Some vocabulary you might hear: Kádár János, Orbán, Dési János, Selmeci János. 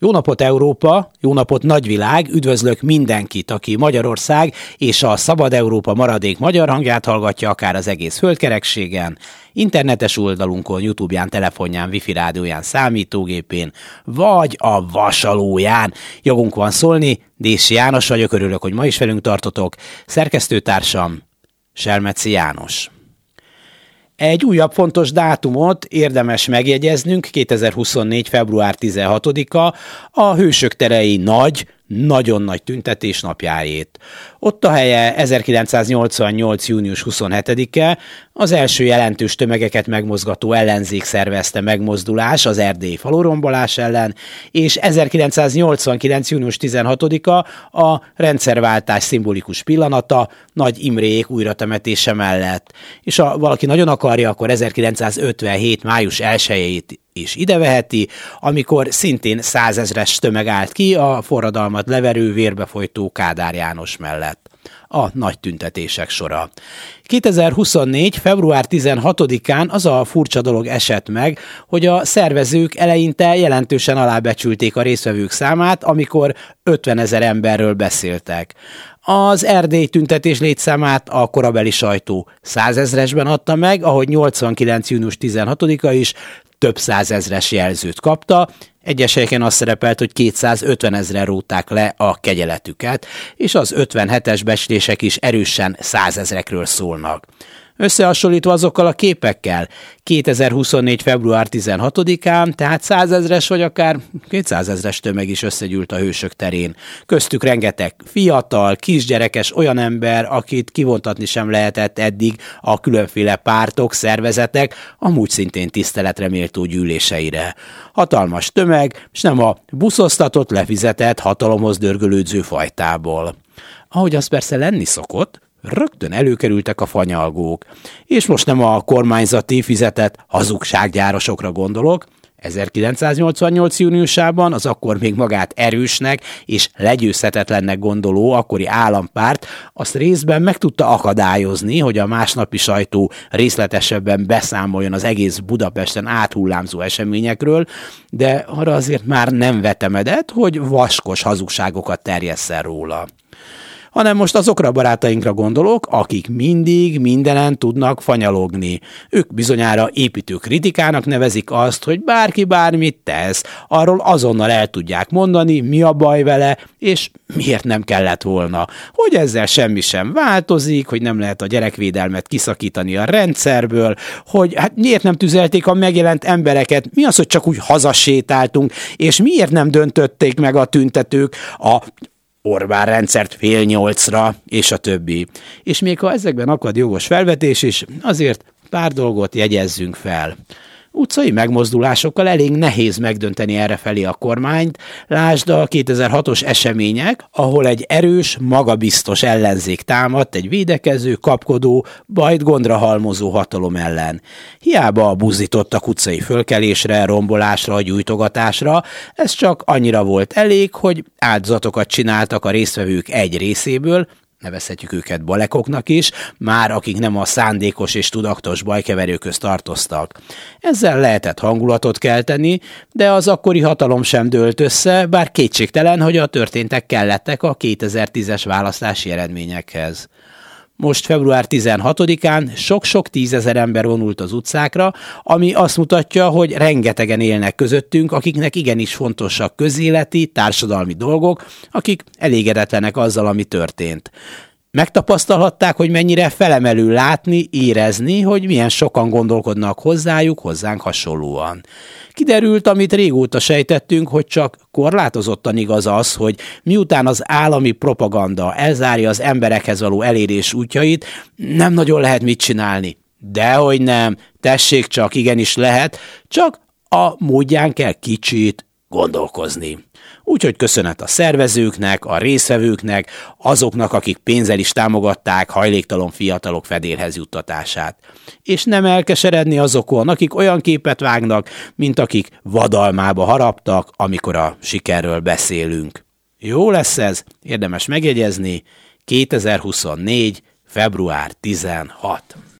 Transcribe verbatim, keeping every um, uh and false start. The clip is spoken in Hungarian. Jó napot Európa, jó napot nagyvilág, üdvözlök mindenkit, aki Magyarország és a Szabad Európa maradék magyar hangját hallgatja akár az egész földkerekségen, internetes oldalunkon, YouTube-ján, telefonján, wifi rádióján, számítógépén, vagy a vasalóján. Jogunk van szólni, Dési János vagyok, örülök, hogy ma is velünk tartotok, szerkesztőtársam Selmeci János. Egy újabb fontos dátumot érdemes megjegyeznünk, kétezer-huszonnégy február tizenhatodika, a Hősök terei nagy, nagyon nagy tüntetés napjáét. Ott a helye ezerkilencszáznyolcvannyolc június huszonhetedike, az első jelentős tömegeket megmozgató ellenzék szervezte megmozdulás az erdélyi falurombolás ellen, és ezerkilencszáznyolcvankilenc június tizenhatodika a rendszerváltás szimbolikus pillanata Nagy Imrék újratemetése mellett. És ha valaki nagyon akarja, akkor ezerkilencszázötvenhét május elsejét is ideveheti, amikor szintén százezres tömeg állt ki a forradalmat leverő vérbefolytó Kádár János mellett. A nagy tüntetések sora. kétezer-huszonnégy február tizenhatodikán az a furcsa dolog esett meg, hogy a szervezők eleinte jelentősen alábecsülték a résztvevők számát, amikor ötvenezer emberről beszéltek. Az erdélyi tüntetés létszámát a korabeli sajtó százezresben adta meg, ahogy nyolcvankilenc június tizenhatodika is több százezres jelzőt kapta, egyes helyeken azt szerepelt, hogy kétszázötvenezren róták le a kegyeletüket, és az ötvenhetes becslések is erősen százezrekről szólnak. Összehasonlítva azokkal a képekkel, kétezer-huszonnégy február tizenhatodikán, tehát százezres vagy akár kétszázezres tömeg is összegyűlt a Hősök terén. Köztük rengeteg fiatal, kisgyerekes, olyan ember, akit kivontatni sem lehetett eddig a különféle pártok, szervezetek, amúgy szintén tiszteletre méltó gyűléseire. Hatalmas tömeg, és nem a buszoztatott, lefizetett, hatalomhoz dörgölődző fajtából. Ahogy az persze lenni szokott, rögtön előkerültek a fanyalgók. És most nem a kormányzati fizetett hazugsággyárosokra gondolok. ezerkilencszáznyolcvannyolc júniusában az akkor még magát erősnek és legyőzhetetlennek gondoló akkori állampárt azt részben meg tudta akadályozni, hogy a másnapi sajtó részletesebben beszámoljon az egész Budapesten áthullámzó eseményekről, de arra azért már nem vetemedett, hogy vaskos hazugságokat terjesszen róla. Hanem most azokra a barátainkra gondolok, akik mindig mindenen tudnak fanyalogni. Ők bizonyára építő kritikának nevezik azt, hogy bárki bármit tesz, arról azonnal el tudják mondani, mi a baj vele, és miért nem kellett volna. Hogy ezzel semmi sem változik, hogy nem lehet a gyerekvédelmet kiszakítani a rendszerből, hogy hát miért nem tüzelték a megjelent embereket, mi az, hogy csak úgy hazasétáltunk, és miért nem döntötték meg a tüntetők a Orbán rendszert fél nyolcra, és a többi. És még ha ezekben akad jogos felvetés is, azért pár dolgot jegyezzünk fel. Utcai megmozdulásokkal elég nehéz megdönteni errefelé a kormányt. Lásd a kétezer-hatos események, ahol egy erős, magabiztos ellenzék támadt egy védekező, kapkodó, bajt gondra halmozó hatalom ellen. Hiába buzdítottak utcai fölkelésre, rombolásra, gyújtogatásra, ez csak annyira volt elég, hogy áldozatokat csináltak a résztvevők egy részéből, nevezhetjük őket balekoknak is, már akik nem a szándékos és tudatos bajkeverőköz tartoztak. Ezzel lehetett hangulatot kelteni, de az akkori hatalom sem dőlt össze, bár kétségtelen, hogy a történtek kellettek a kétezer-tízes választási eredményekhez. Most február tizenhatodikán sok-sok tízezer ember vonult az utcákra, ami azt mutatja, hogy rengetegen élnek közöttünk, akiknek igenis fontosak közéleti, társadalmi dolgok, akik elégedetlenek azzal, ami történt. Megtapasztalhatták, hogy mennyire felemelő látni, érezni, hogy milyen sokan gondolkodnak hozzájuk, hozzánk hasonlóan. Kiderült, amit régóta sejtettünk, hogy csak korlátozottan igaz az, hogy miután az állami propaganda elzárja az emberekhez való elérés útjait, nem nagyon lehet mit csinálni. Dehogy nem, tessék csak, igenis lehet, csak a módján kell kicsit gondolkozni. Úgyhogy köszönet a szervezőknek, a résztvevőknek, azoknak, akik pénzzel is támogatták hajléktalan fiatalok fedélhez juttatását. És nem elkeseredni azokon, akik olyan képet vágnak, mint akik vadalmába haraptak, amikor a sikerről beszélünk. Jó lesz ez, érdemes megjegyezni, kétezer-huszonnégy február tizenhatodika.